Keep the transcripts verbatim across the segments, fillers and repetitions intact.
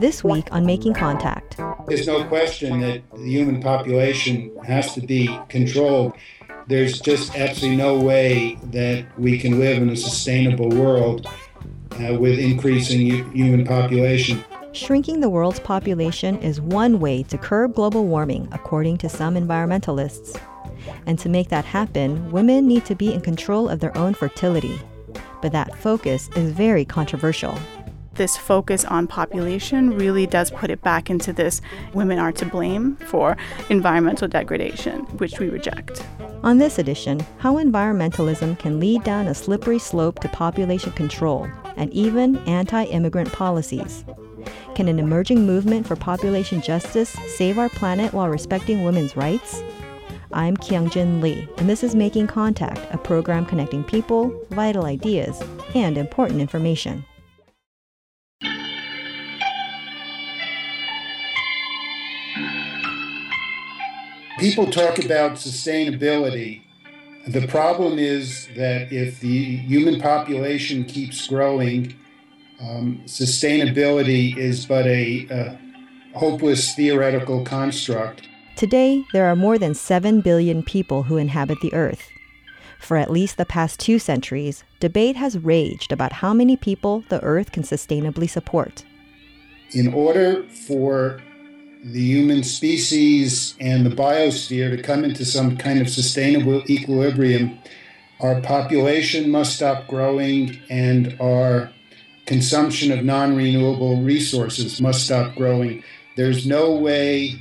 This week on Making Contact. There's no question that the human population has to be controlled. There's just absolutely no way that we can live in a sustainable world uh, with increasing u- human population. Shrinking the world's population is one way to curb global warming, according to some environmentalists. And to make that happen, women need to be in control of their own fertility. But that focus is very controversial. This focus on population really does put it back into this women are to blame for environmental degradation, which we reject. On this edition, how environmentalism can lead down a slippery slope to population control and even anti-immigrant policies. Can an emerging movement for population justice save our planet while respecting women's rights? I'm Kyung Jin Lee, and this is Making Contact, a program connecting people, vital ideas, and important information. People talk about sustainability. The problem is that if the human population keeps growing, um, sustainability is but a, a hopeless theoretical construct. Today, there are more than seven billion people who inhabit the Earth. For at least the past two centuries, debate has raged about how many people the Earth can sustainably support. In order for the human species and the biosphere to come into some kind of sustainable equilibrium, our population must stop growing and our consumption of non-renewable resources must stop growing. There's no way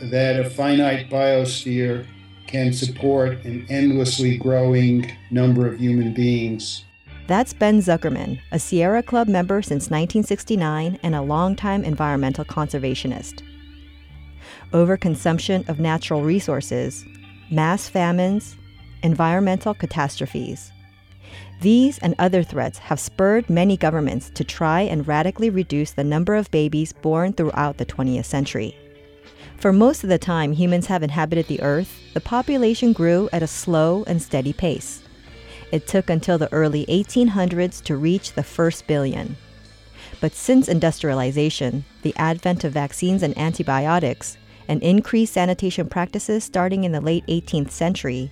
that a finite biosphere can support an endlessly growing number of human beings. That's Ben Zuckerman, a Sierra Club member since nineteen sixty-nine and a longtime environmental conservationist. Overconsumption of natural resources, mass famines, environmental catastrophes. These and other threats have spurred many governments to try and radically reduce the number of babies born throughout the twentieth century. For most of the time humans have inhabited the Earth, the population grew at a slow and steady pace. It took until the early eighteen hundreds to reach the first billion. But since industrialization, the advent of vaccines and antibiotics, and increased sanitation practices starting in the late eighteenth century,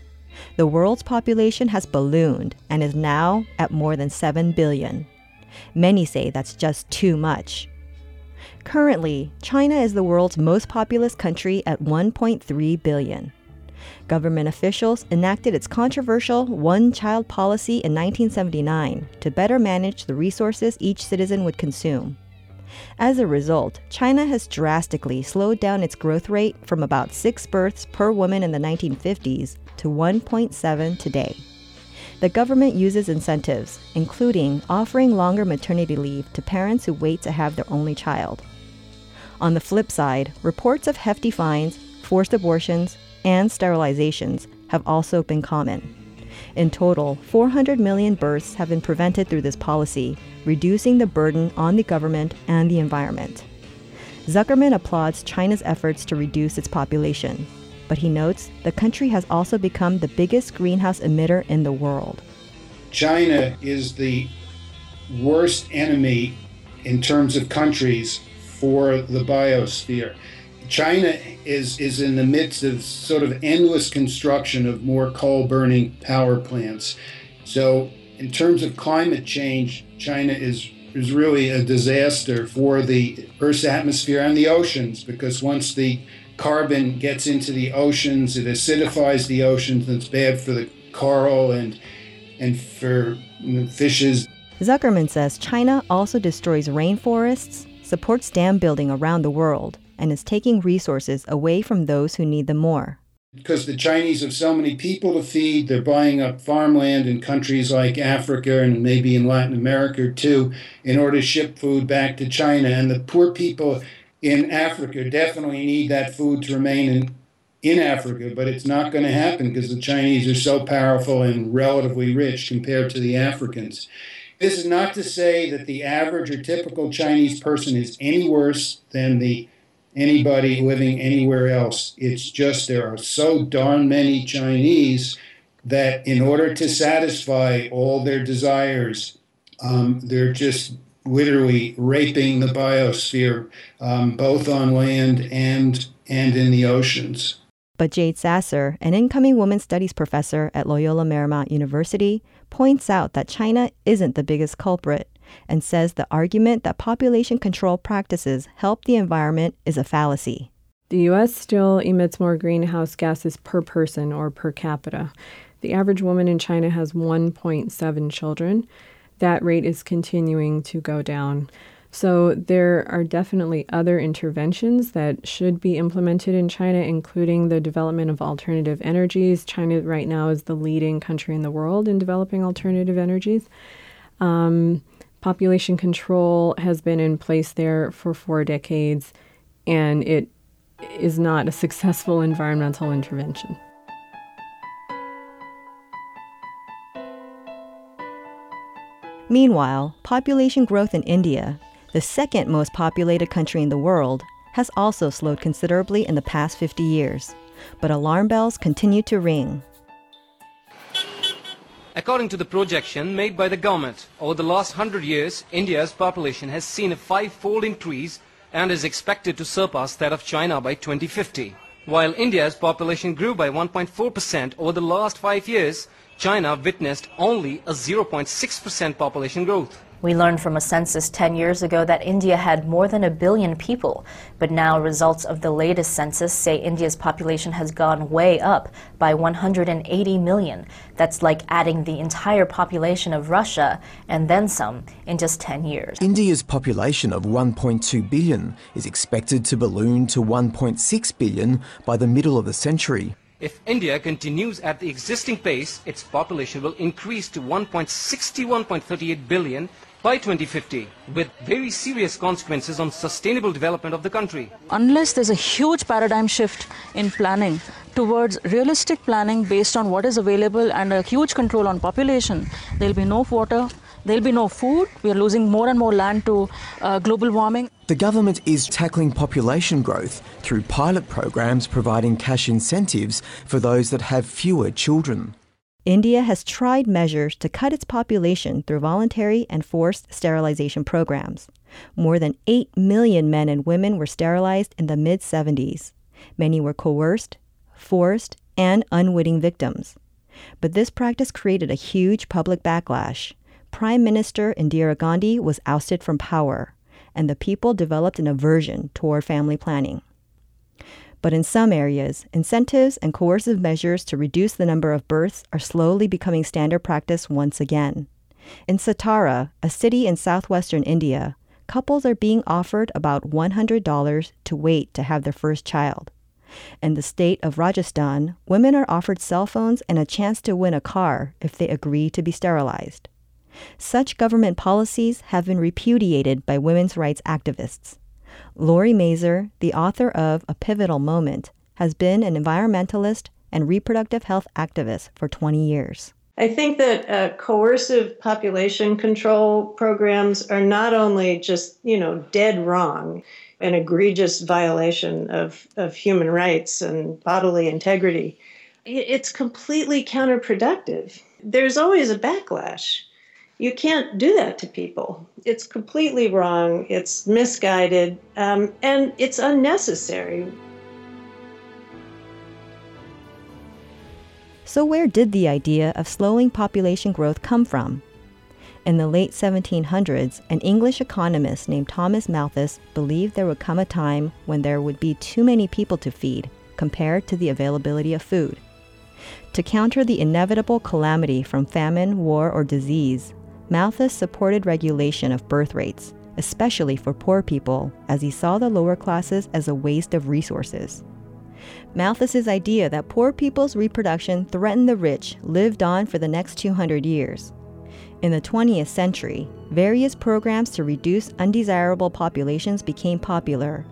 the world's population has ballooned and is now at more than seven billion. Many say that's just too much. Currently, China is the world's most populous country at one point three billion. Government officials enacted its controversial one-child policy in nineteen seventy-nine to better manage the resources each citizen would consume. As a result, China has drastically slowed down its growth rate from about six births per woman in the nineteen fifties to one point seven today. The government uses incentives, including offering longer maternity leave to parents who wait to have their only child. On the flip side, reports of hefty fines, forced abortions, and sterilizations have also been common. In total, four hundred million births have been prevented through this policy, reducing the burden on the government and the environment. Zuckerman applauds China's efforts to reduce its population. But he notes the country has also become the biggest greenhouse emitter in the world. China is the worst enemy in terms of countries for the biosphere. China is, is in the midst of sort of endless construction of more coal-burning power plants. So in terms of climate change, China is is really a disaster for the Earth's atmosphere and the oceans, because once the carbon gets into the oceans, it acidifies the oceans, and it's bad for the coral and and for fishes. Zuckerman says China also destroys rainforests, supports dam building around the world, and is taking resources away from those who need them more. Because the Chinese have so many people to feed, they're buying up farmland in countries like Africa and maybe in Latin America too, in order to ship food back to China. And the poor people in Africa definitely need that food to remain in, in Africa, but it's not going to happen because the Chinese are so powerful and relatively rich compared to the Africans. This is not to say that the average or typical Chinese person is any worse than the anybody living anywhere else. It's just there are so darn many Chinese that in order to satisfy all their desires, um, they're just literally raping the biosphere, um, both on land and and in the oceans. But Jade Sasser, an incoming women's studies professor at Loyola Marymount University, points out that China isn't the biggest culprit and says the argument that population control practices help the environment is a fallacy. The U S still emits more greenhouse gases per person or per capita. The average woman in China has one point seven children. That rate is continuing to go down. So there are definitely other interventions that should be implemented in China, including the development of alternative energies. China right now is the leading country in the world in developing alternative energies. Um, population control has been in place there for four decades, and it is not a successful environmental intervention. Meanwhile, population growth in India, the second most populated country in the world, has also slowed considerably in the past fifty years. But alarm bells continue to ring. According to the projection made by the government, over the last one hundred years, India's population has seen a five-fold increase and is expected to surpass that of China by twenty fifty. While India's population grew by one point four percent over the last five years, China witnessed only a zero point six percent population growth. We learned from a census ten years ago that India had more than a billion people, but now results of the latest census say India's population has gone way up by one hundred eighty million. That's like adding the entire population of Russia and then some in just ten years. India's population of one point two billion is expected to balloon to one point six billion by the middle of the century. If India continues at the existing pace, its population will increase to one point six one point three eight billion by twenty fifty, with very serious consequences on sustainable development of the country. Unless there's a huge paradigm shift in planning towards realistic planning based on what is available and a huge control on population, there'll be no water, there'll be no food, we're losing more and more land to uh, global warming. The government is tackling population growth through pilot programs providing cash incentives for those that have fewer children. India has tried measures to cut its population through voluntary and forced sterilization programs. More than eight million men and women were sterilized in the mid-seventies. Many were coerced, forced, and unwitting victims. But this practice created a huge public backlash. Prime Minister Indira Gandhi was ousted from power, and the people developed an aversion toward family planning. But in some areas, incentives and coercive measures to reduce the number of births are slowly becoming standard practice once again. In Satara, a city in southwestern India, couples are being offered about one hundred dollars to wait to have their first child. In the state of Rajasthan, women are offered cell phones and a chance to win a car if they agree to be sterilized. Such government policies have been repudiated by women's rights activists. Lori Mazur, the author of A Pivotal Moment, has been an environmentalist and reproductive health activist for twenty years. I think that uh, coercive population control programs are not only just, you know, dead wrong, an egregious violation of, of human rights and bodily integrity. It's completely counterproductive. There's always a backlash. You can't do that to people. It's completely wrong, it's misguided, um, and it's unnecessary. So where did the idea of slowing population growth come from? In the late seventeen hundreds, an English economist named Thomas Malthus believed there would come a time when there would be too many people to feed compared to the availability of food. To counter the inevitable calamity from famine, war, or disease, Malthus supported regulation of birth rates, especially for poor people, as he saw the lower classes as a waste of resources. Malthus's idea that poor people's reproduction threatened the rich lived on for the next two hundred years. In the twentieth century, various programs to reduce undesirable populations became popular,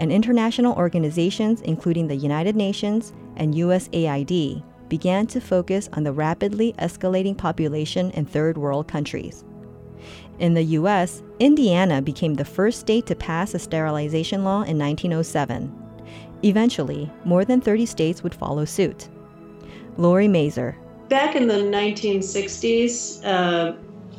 and international organizations, including the United Nations and U S A I D, began to focus on the rapidly escalating population in third world countries. In the U S, Indiana became the first state to pass a sterilization law in nineteen oh seven. Eventually, more than thirty states would follow suit. Lori Mazur. Back in the nineteen sixties, uh,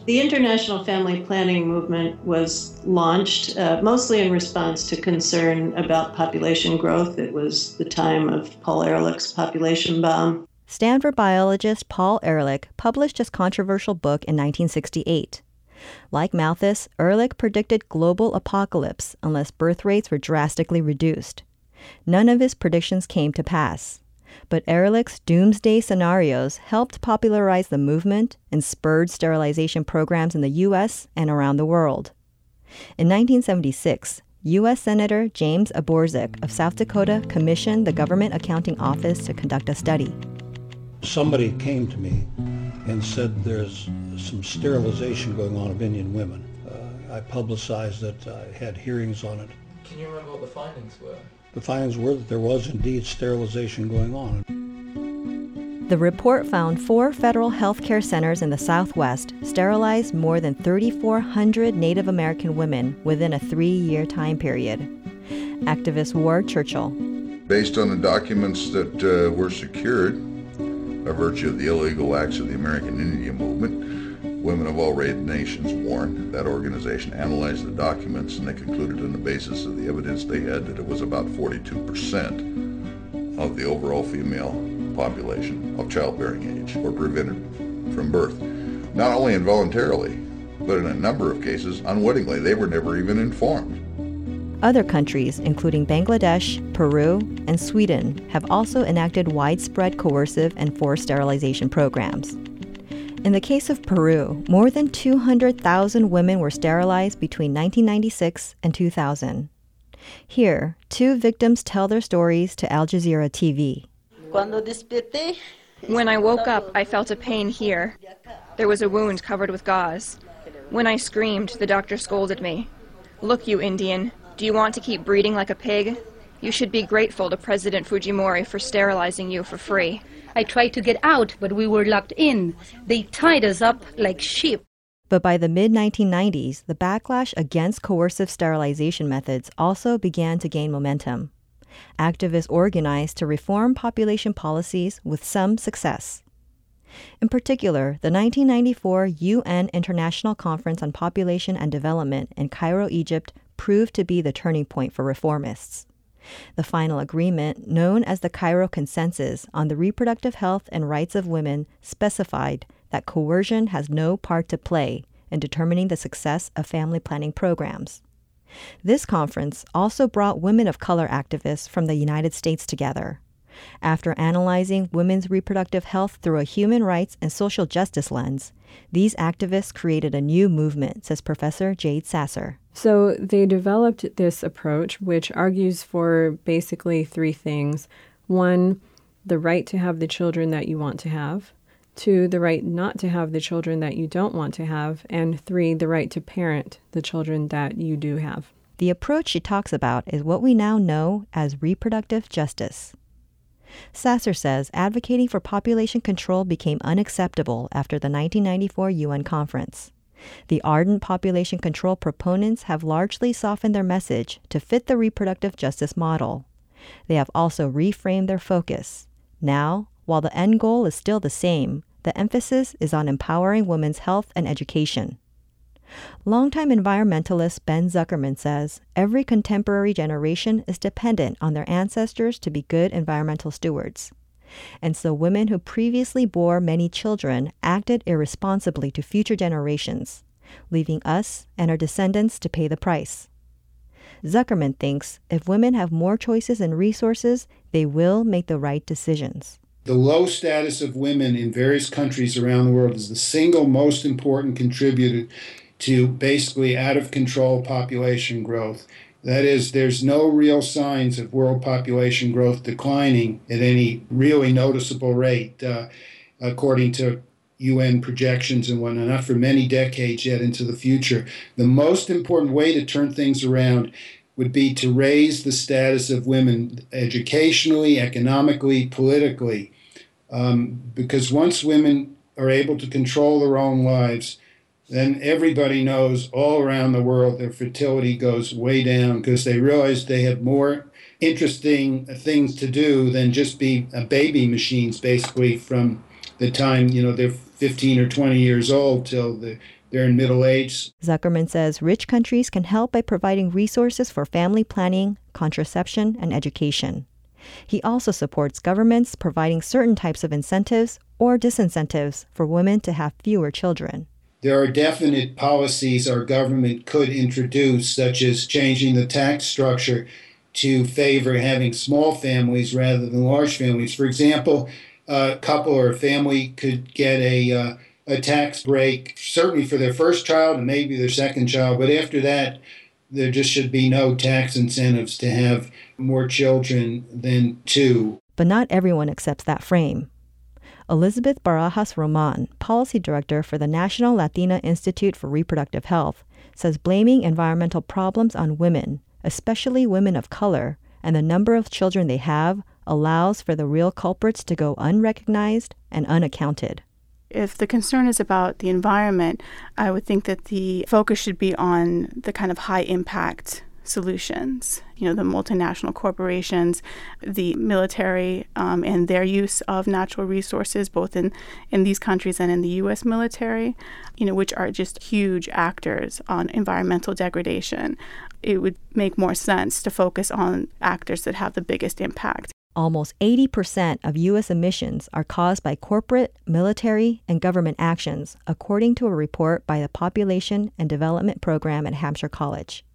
The International Family Planning Movement was launched uh, mostly in response to concern about population growth. It was the time of Paul Ehrlich's population bomb. Stanford biologist Paul Ehrlich published his controversial book in nineteen sixty-eight. Like Malthus, Ehrlich predicted global apocalypse unless birth rates were drastically reduced. None of his predictions came to pass. But Ehrlich's doomsday scenarios helped popularize the movement and spurred sterilization programs in the U S and around the world. In nineteen seventy-six, U S Senator James Aborzik of South Dakota commissioned the Government Accounting Office to conduct a study. Somebody came to me and said there's some sterilization going on of Indian women. Uh, I publicized it, I had hearings on it. Can you remember what the findings were? The findings were that there was indeed sterilization going on. The report found four federal health care centers in the Southwest sterilized more than three thousand four hundred Native American women within a three-year time period. Activist Ward Churchill. Based on the documents that uh, were secured, by virtue of the illegal acts of the American Indian movement, Women of All Red Nations warned that organization analyzed the documents, and they concluded on the basis of the evidence they had that it was about forty-two percent of the overall female population of childbearing age were prevented from birth. Not only involuntarily, but in a number of cases, unwittingly, they were never even informed. Other countries, including Bangladesh, Peru, and Sweden, have also enacted widespread coercive and forced sterilization programs. In the case of Peru, more than two hundred thousand women were sterilized between nineteen ninety-six and two thousand. Here, two victims tell their stories to Al Jazeera T V. When I woke up, I felt a pain here. There was a wound covered with gauze. When I screamed, the doctor scolded me. "Look, you Indian. Do you want to keep breeding like a pig? You should be grateful to President Fujimori for sterilizing you for free." I tried to get out, but we were locked in. They tied us up like sheep. But by the mid nineteen nineties, the backlash against coercive sterilization methods also began to gain momentum. Activists organized to reform population policies with some success. In particular, the nineteen ninety-four U N International Conference on Population and Development in Cairo, Egypt, proved to be the turning point for reformists. The final agreement, known as the Cairo Consensus on the Reproductive Health and Rights of Women, specified that coercion has no part to play in determining the success of family planning programs. This conference also brought women of color activists from the United States together. After analyzing women's reproductive health through a human rights and social justice lens, these activists created a new movement, says Professor Jade Sasser. So they developed this approach, which argues for basically three things. One, the right to have the children that you want to have. Two, the right not to have the children that you don't want to have. And three, the right to parent the children that you do have. The approach she talks about is what we now know as reproductive justice. Sasser says advocating for population control became unacceptable after the nineteen ninety-four U N conference. The ardent population control proponents have largely softened their message to fit the reproductive justice model. They have also reframed their focus. Now, while the end goal is still the same, the emphasis is on empowering women's health and education. Longtime environmentalist Ben Zuckerman says every contemporary generation is dependent on their ancestors to be good environmental stewards. And so women who previously bore many children acted irresponsibly to future generations, leaving us and our descendants to pay the price. Zuckerman thinks if women have more choices and resources, they will make the right decisions. The low status of women in various countries around the world is the single most important contributor to basically out-of-control population growth. That is, there's no real signs of world population growth declining at any really noticeable rate, uh, according to U N projections and whatnot, not for many decades yet into the future. The most important way to turn things around would be to raise the status of women educationally, economically, politically, um, because once women are able to control their own lives, then everybody knows all around the world their fertility goes way down because they realize they have more interesting things to do than just be baby machines, basically, from the time, you know, they're fifteen or twenty years old till the They're in middle age. Zuckerman says rich countries can help by providing resources for family planning, contraception, and education. He also supports governments providing certain types of incentives or disincentives for women to have fewer children. There are definite policies our government could introduce, such as changing the tax structure to favor having small families rather than large families. For example, a couple or a family could get a uh, a tax break, certainly for their first child and maybe their second child, but after that, there just should be no tax incentives to have more children than two. But not everyone accepts that frame. Elizabeth Barajas-Roman, policy director for the National Latina Institute for Reproductive Health, says blaming environmental problems on women, especially women of color, and the number of children they have allows for the real culprits to go unrecognized and unaccounted. If the concern is about the environment, I would think that the focus should be on the kind of high-impact solutions, you know, the multinational corporations, the military, um, and their use of natural resources, both in, in these countries and in the U S military, you know, which are just huge actors on environmental degradation. It would make more sense to focus on actors that have the biggest impact. Almost eighty percent of U S emissions are caused by corporate, military, and government actions, according to a report by the Population and Development Program at Hampshire College.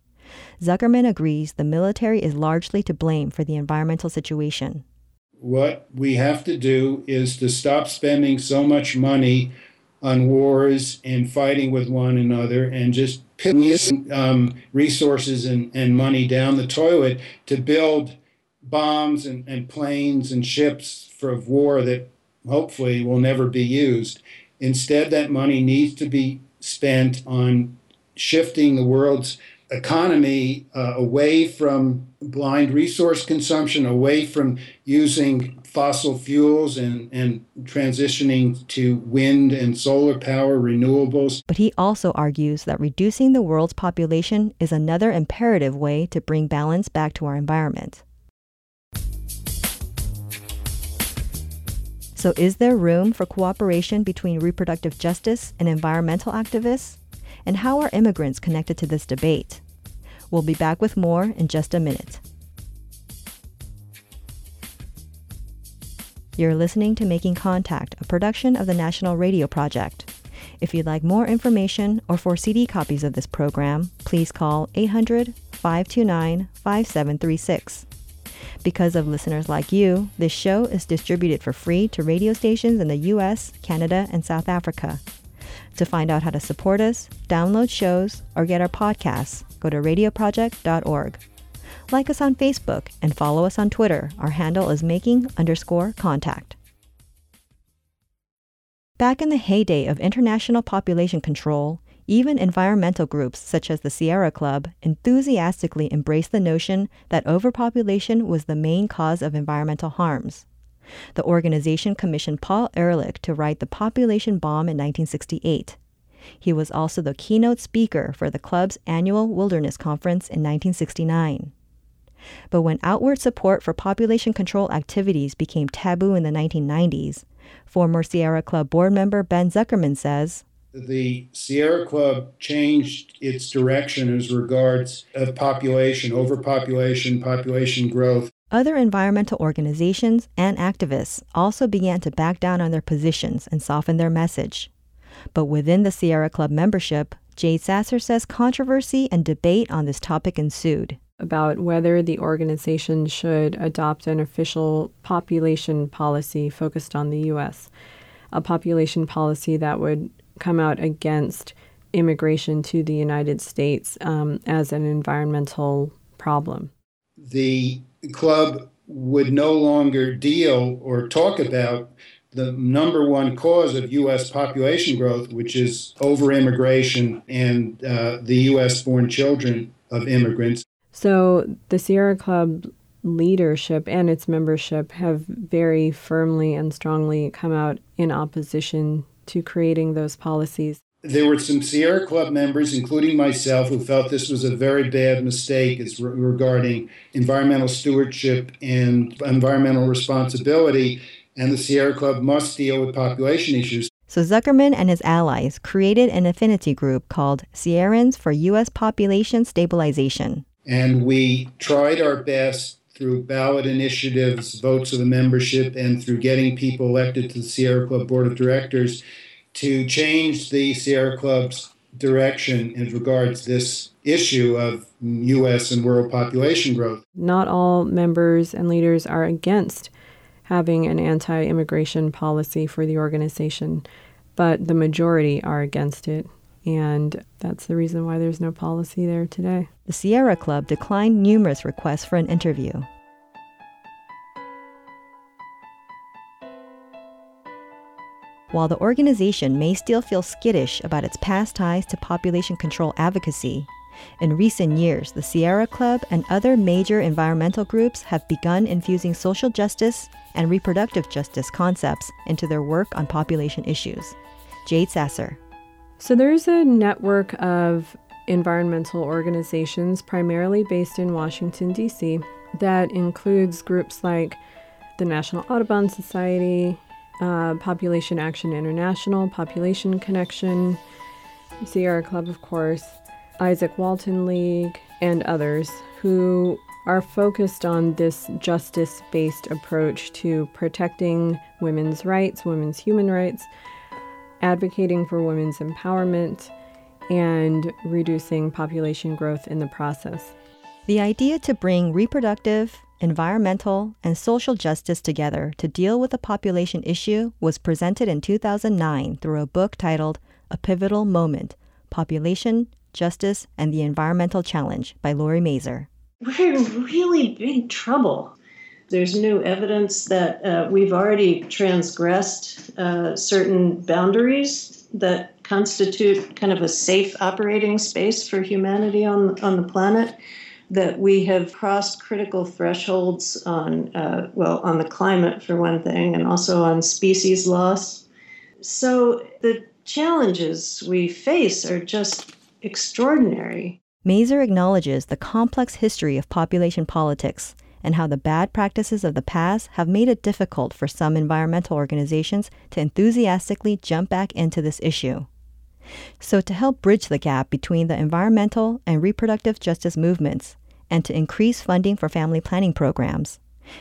Zuckerman agrees the military is largely to blame for the environmental situation. What we have to do is to stop spending so much money on wars and fighting with one another and just pissing um, resources and, and money down the toilet to build bombs and, and planes and ships for war that hopefully will never be used. Instead, that money needs to be spent on shifting the world's economy uh, away from blind resource consumption, away from using fossil fuels and, and transitioning to wind and solar power, renewables. But he also argues that reducing the world's population is another imperative way to bring balance back to our environment. So is there room for cooperation between reproductive justice and environmental activists? And how are immigrants connected to this debate? We'll be back with more in just a minute. You're listening to Making Contact, a production of the National Radio Project. If you'd like more information or for C D copies of this program, please call eight hundred, five two nine, five seven three six. Because of listeners like you, this show is distributed for free to radio stations in the U S, Canada, and South Africa. To find out how to support us, download shows, or get our podcasts, go to radio project dot org. Like us on Facebook and follow us on Twitter. Our handle is making underscore contact. Back in the heyday of international population control, even environmental groups such as the Sierra Club enthusiastically embraced the notion that overpopulation was the main cause of environmental harms. The organization commissioned Paul Ehrlich to write The Population Bomb in nineteen sixty-eight. He was also the keynote speaker for the club's annual Wilderness Conference in nineteen sixty-nine. But when outward support for population control activities became taboo in the nineteen nineties, former Sierra Club board member Ben Zuckerman says, the Sierra Club changed its direction as regards of population, overpopulation, population growth. Other environmental organizations and activists also began to back down on their positions and soften their message. But within the Sierra Club membership, Jade Sasser says controversy and debate on this topic ensued. About whether the organization should adopt an official population policy focused on the U S, a population policy that would come out against immigration to the United States um, as an environmental problem. The club would no longer deal or talk about the number one cause of U S population growth, which is over-immigration and uh, the U S-born children of immigrants. So the Sierra Club leadership and its membership have very firmly and strongly come out in opposition to creating those policies. There were some Sierra Club members, including myself, who felt this was a very bad mistake as re- regarding environmental stewardship and environmental responsibility, and the Sierra Club must deal with population issues. So Zuckerman and his allies created an affinity group called Sierrans for U S Population Stabilization. And we tried our best through ballot initiatives, votes of the membership, and through getting people elected to the Sierra Club Board of Directors to change the Sierra Club's direction in regards to this issue of U S and world population growth. Not all members and leaders are against having an anti-immigration policy for the organization, but the majority are against it. And that's the reason why there's no policy there today. The Sierra Club declined numerous requests for an interview. While the organization may still feel skittish about its past ties to population control advocacy, in recent years, the Sierra Club and other major environmental groups have begun infusing social justice and reproductive justice concepts into their work on population issues. Jade Sasser. So there's a network of environmental organizations, primarily based in Washington, D C, that includes groups like the National Audubon Society, uh, Population Action International, Population Connection, Sierra Club, of course, Isaac Walton League, and others who are focused on this justice-based approach to protecting women's rights, women's human rights, advocating for women's empowerment, and reducing population growth in the process. The idea to bring reproductive, environmental, and social justice together to deal with a population issue was presented in two thousand nine through a book titled A Pivotal Moment, Population, Justice, and the Environmental Challenge by Lori Mazur. We're in really big trouble. There's no evidence that uh, we've already transgressed uh, certain boundaries that constitute kind of a safe operating space for humanity on, on the planet, that we have crossed critical thresholds on, uh, well, on the climate for one thing, and also on species loss. So the challenges we face are just extraordinary. Mazur acknowledges the complex history of population politics and how the bad practices of the past have made it difficult for some environmental organizations to enthusiastically jump back into this issue. So to help bridge the gap between the environmental and reproductive justice movements and to increase funding for family planning programs,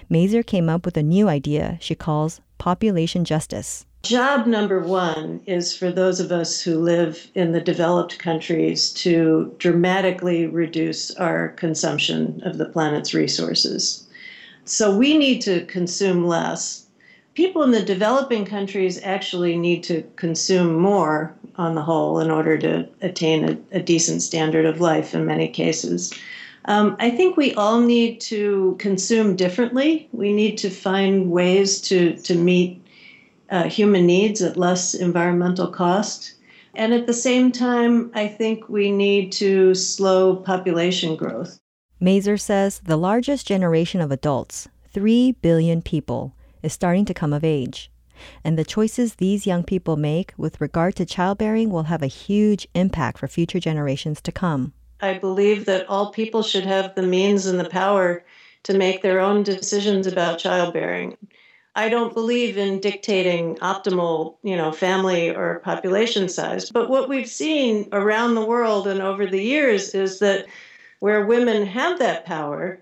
Mazur came up with a new idea she calls population justice. Job number one is for those of us who live in the developed countries to dramatically reduce our consumption of the planet's resources. So we need to consume less. People in the developing countries actually need to consume more on the whole in order to attain a, a decent standard of life in many cases. Um, I think we all need to consume differently. We need to find ways to, to meet Uh, human needs at less environmental cost. And at the same time, I think we need to slow population growth. Mazur says the largest generation of adults, three billion people, is starting to come of age. And the choices these young people make with regard to childbearing will have a huge impact for future generations to come. I believe that all people should have the means and the power to make their own decisions about childbearing. I don't believe in dictating optimal, you know, family or population size. But what we've seen around the world and over the years is that where women have that power,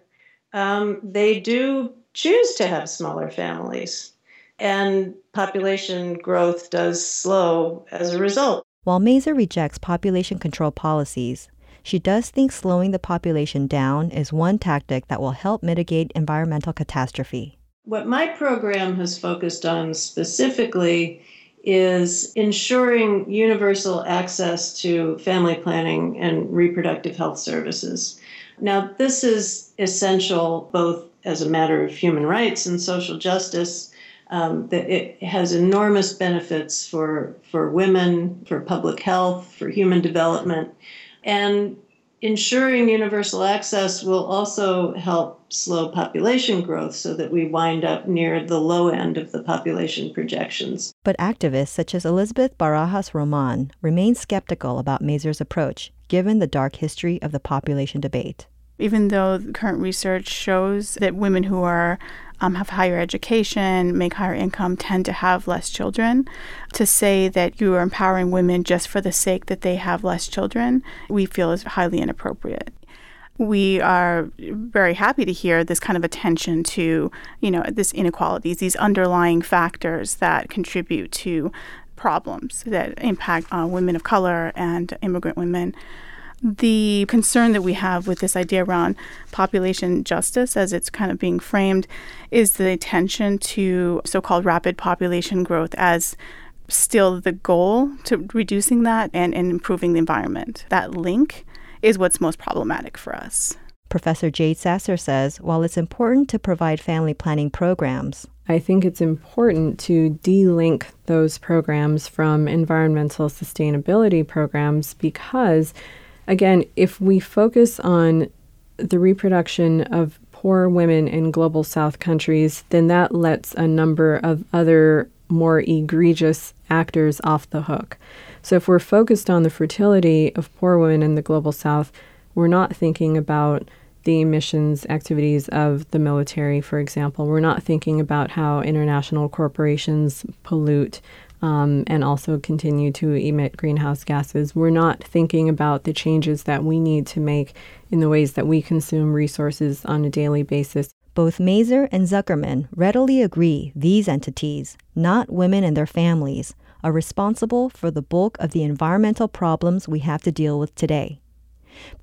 um, they do choose to have smaller families. And population growth does slow as a result. While Mazur rejects population control policies, she does think slowing the population down is one tactic that will help mitigate environmental catastrophe. What my program has focused on specifically is ensuring universal access to family planning and reproductive health services. Now, this is essential both as a matter of human rights and social justice. Um, that it has enormous benefits for, for women, for public health, for human development. And ensuring universal access will also help slow population growth so that we wind up near the low end of the population projections. But activists such as Elizabeth Barajas-Roman remain skeptical about Mazur's approach, given the dark history of the population debate. Even though current research shows that women who are um, have higher education, make higher income, tend to have less children. To say that you are empowering women just for the sake that they have less children, we feel is highly inappropriate. We are very happy to hear this kind of attention to, you know, this inequalities, these underlying factors that contribute to problems that impact uh, women of color and immigrant women. The concern that we have with this idea around population justice, as it's kind of being framed, is the attention to so-called rapid population growth as still the goal to reducing that and, and improving the environment. That link is what's most problematic for us. Professor Jade Sasser says, while it's important to provide family planning programs, I think it's important to de-link those programs from environmental sustainability programs because, again, if we focus on the reproduction of poor women in global South countries, then that lets a number of other more egregious actors off the hook. So if we're focused on the fertility of poor women in the global South, we're not thinking about the emissions activities of the military, for example. We're not thinking about how international corporations pollute um, and also continue to emit greenhouse gases. We're not thinking about the changes that we need to make in the ways that we consume resources on a daily basis. Both Mazur and Zuckerman readily agree these entities, not women and their families, are responsible for the bulk of the environmental problems we have to deal with today.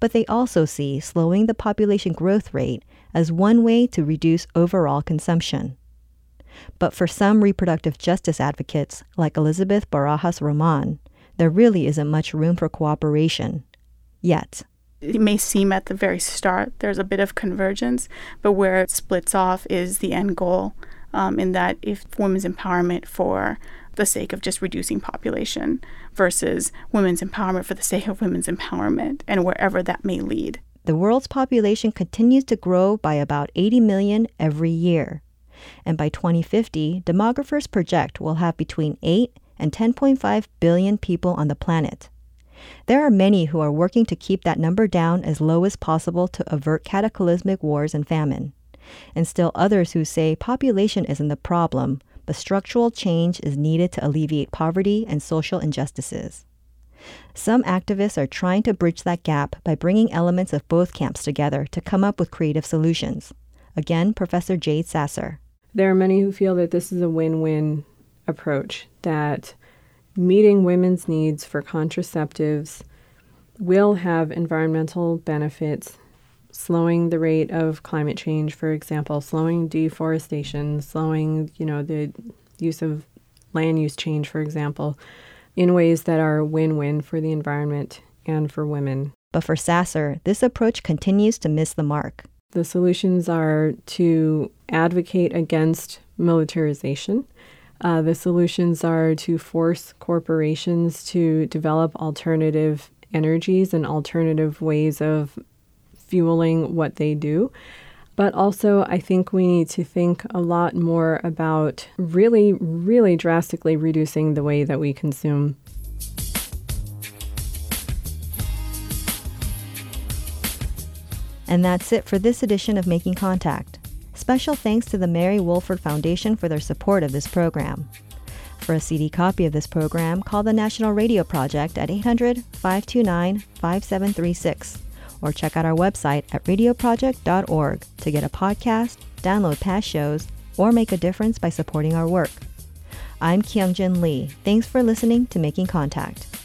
But they also see slowing the population growth rate as one way to reduce overall consumption. But for some reproductive justice advocates, like Elizabeth Barajas-Roman, there really isn't much room for cooperation. Yet. It may seem at the very start there's a bit of convergence, but where it splits off is the end goal, um, in that if women's empowerment for the sake of just reducing population versus women's empowerment for the sake of women's empowerment and wherever that may lead. The world's population continues to grow by about eighty million every year. And by twenty fifty, demographers project we'll have between eight and ten point five billion people on the planet. There are many who are working to keep that number down as low as possible to avert cataclysmic wars and famine. And still others who say population isn't the problem, but structural change is needed to alleviate poverty and social injustices. Some activists are trying to bridge that gap by bringing elements of both camps together to come up with creative solutions. Again, Professor Jade Sasser. There are many who feel that this is a win-win approach, that meeting women's needs for contraceptives will have environmental benefits, slowing the rate of climate change, for example, slowing deforestation, slowing, you know, the use of land use change, for example, in ways that are win-win for the environment and for women. But for Sasser, this approach continues to miss the mark. The solutions are to advocate against militarization. Uh, the solutions are to force corporations to develop alternative energies and alternative ways of fueling what they do. But also, I think we need to think a lot more about really, really drastically reducing the way that we consume. And that's it for this edition of Making Contact. Special thanks to the Mary Wolford Foundation for their support of this program. For a C D copy of this program, call the National Radio Project at eight hundred, five two nine, five seven three six. Or check out our website at radio project dot org to get a podcast, download past shows, or make a difference by supporting our work. I'm Kyung Jin Lee. Thanks for listening to Making Contact.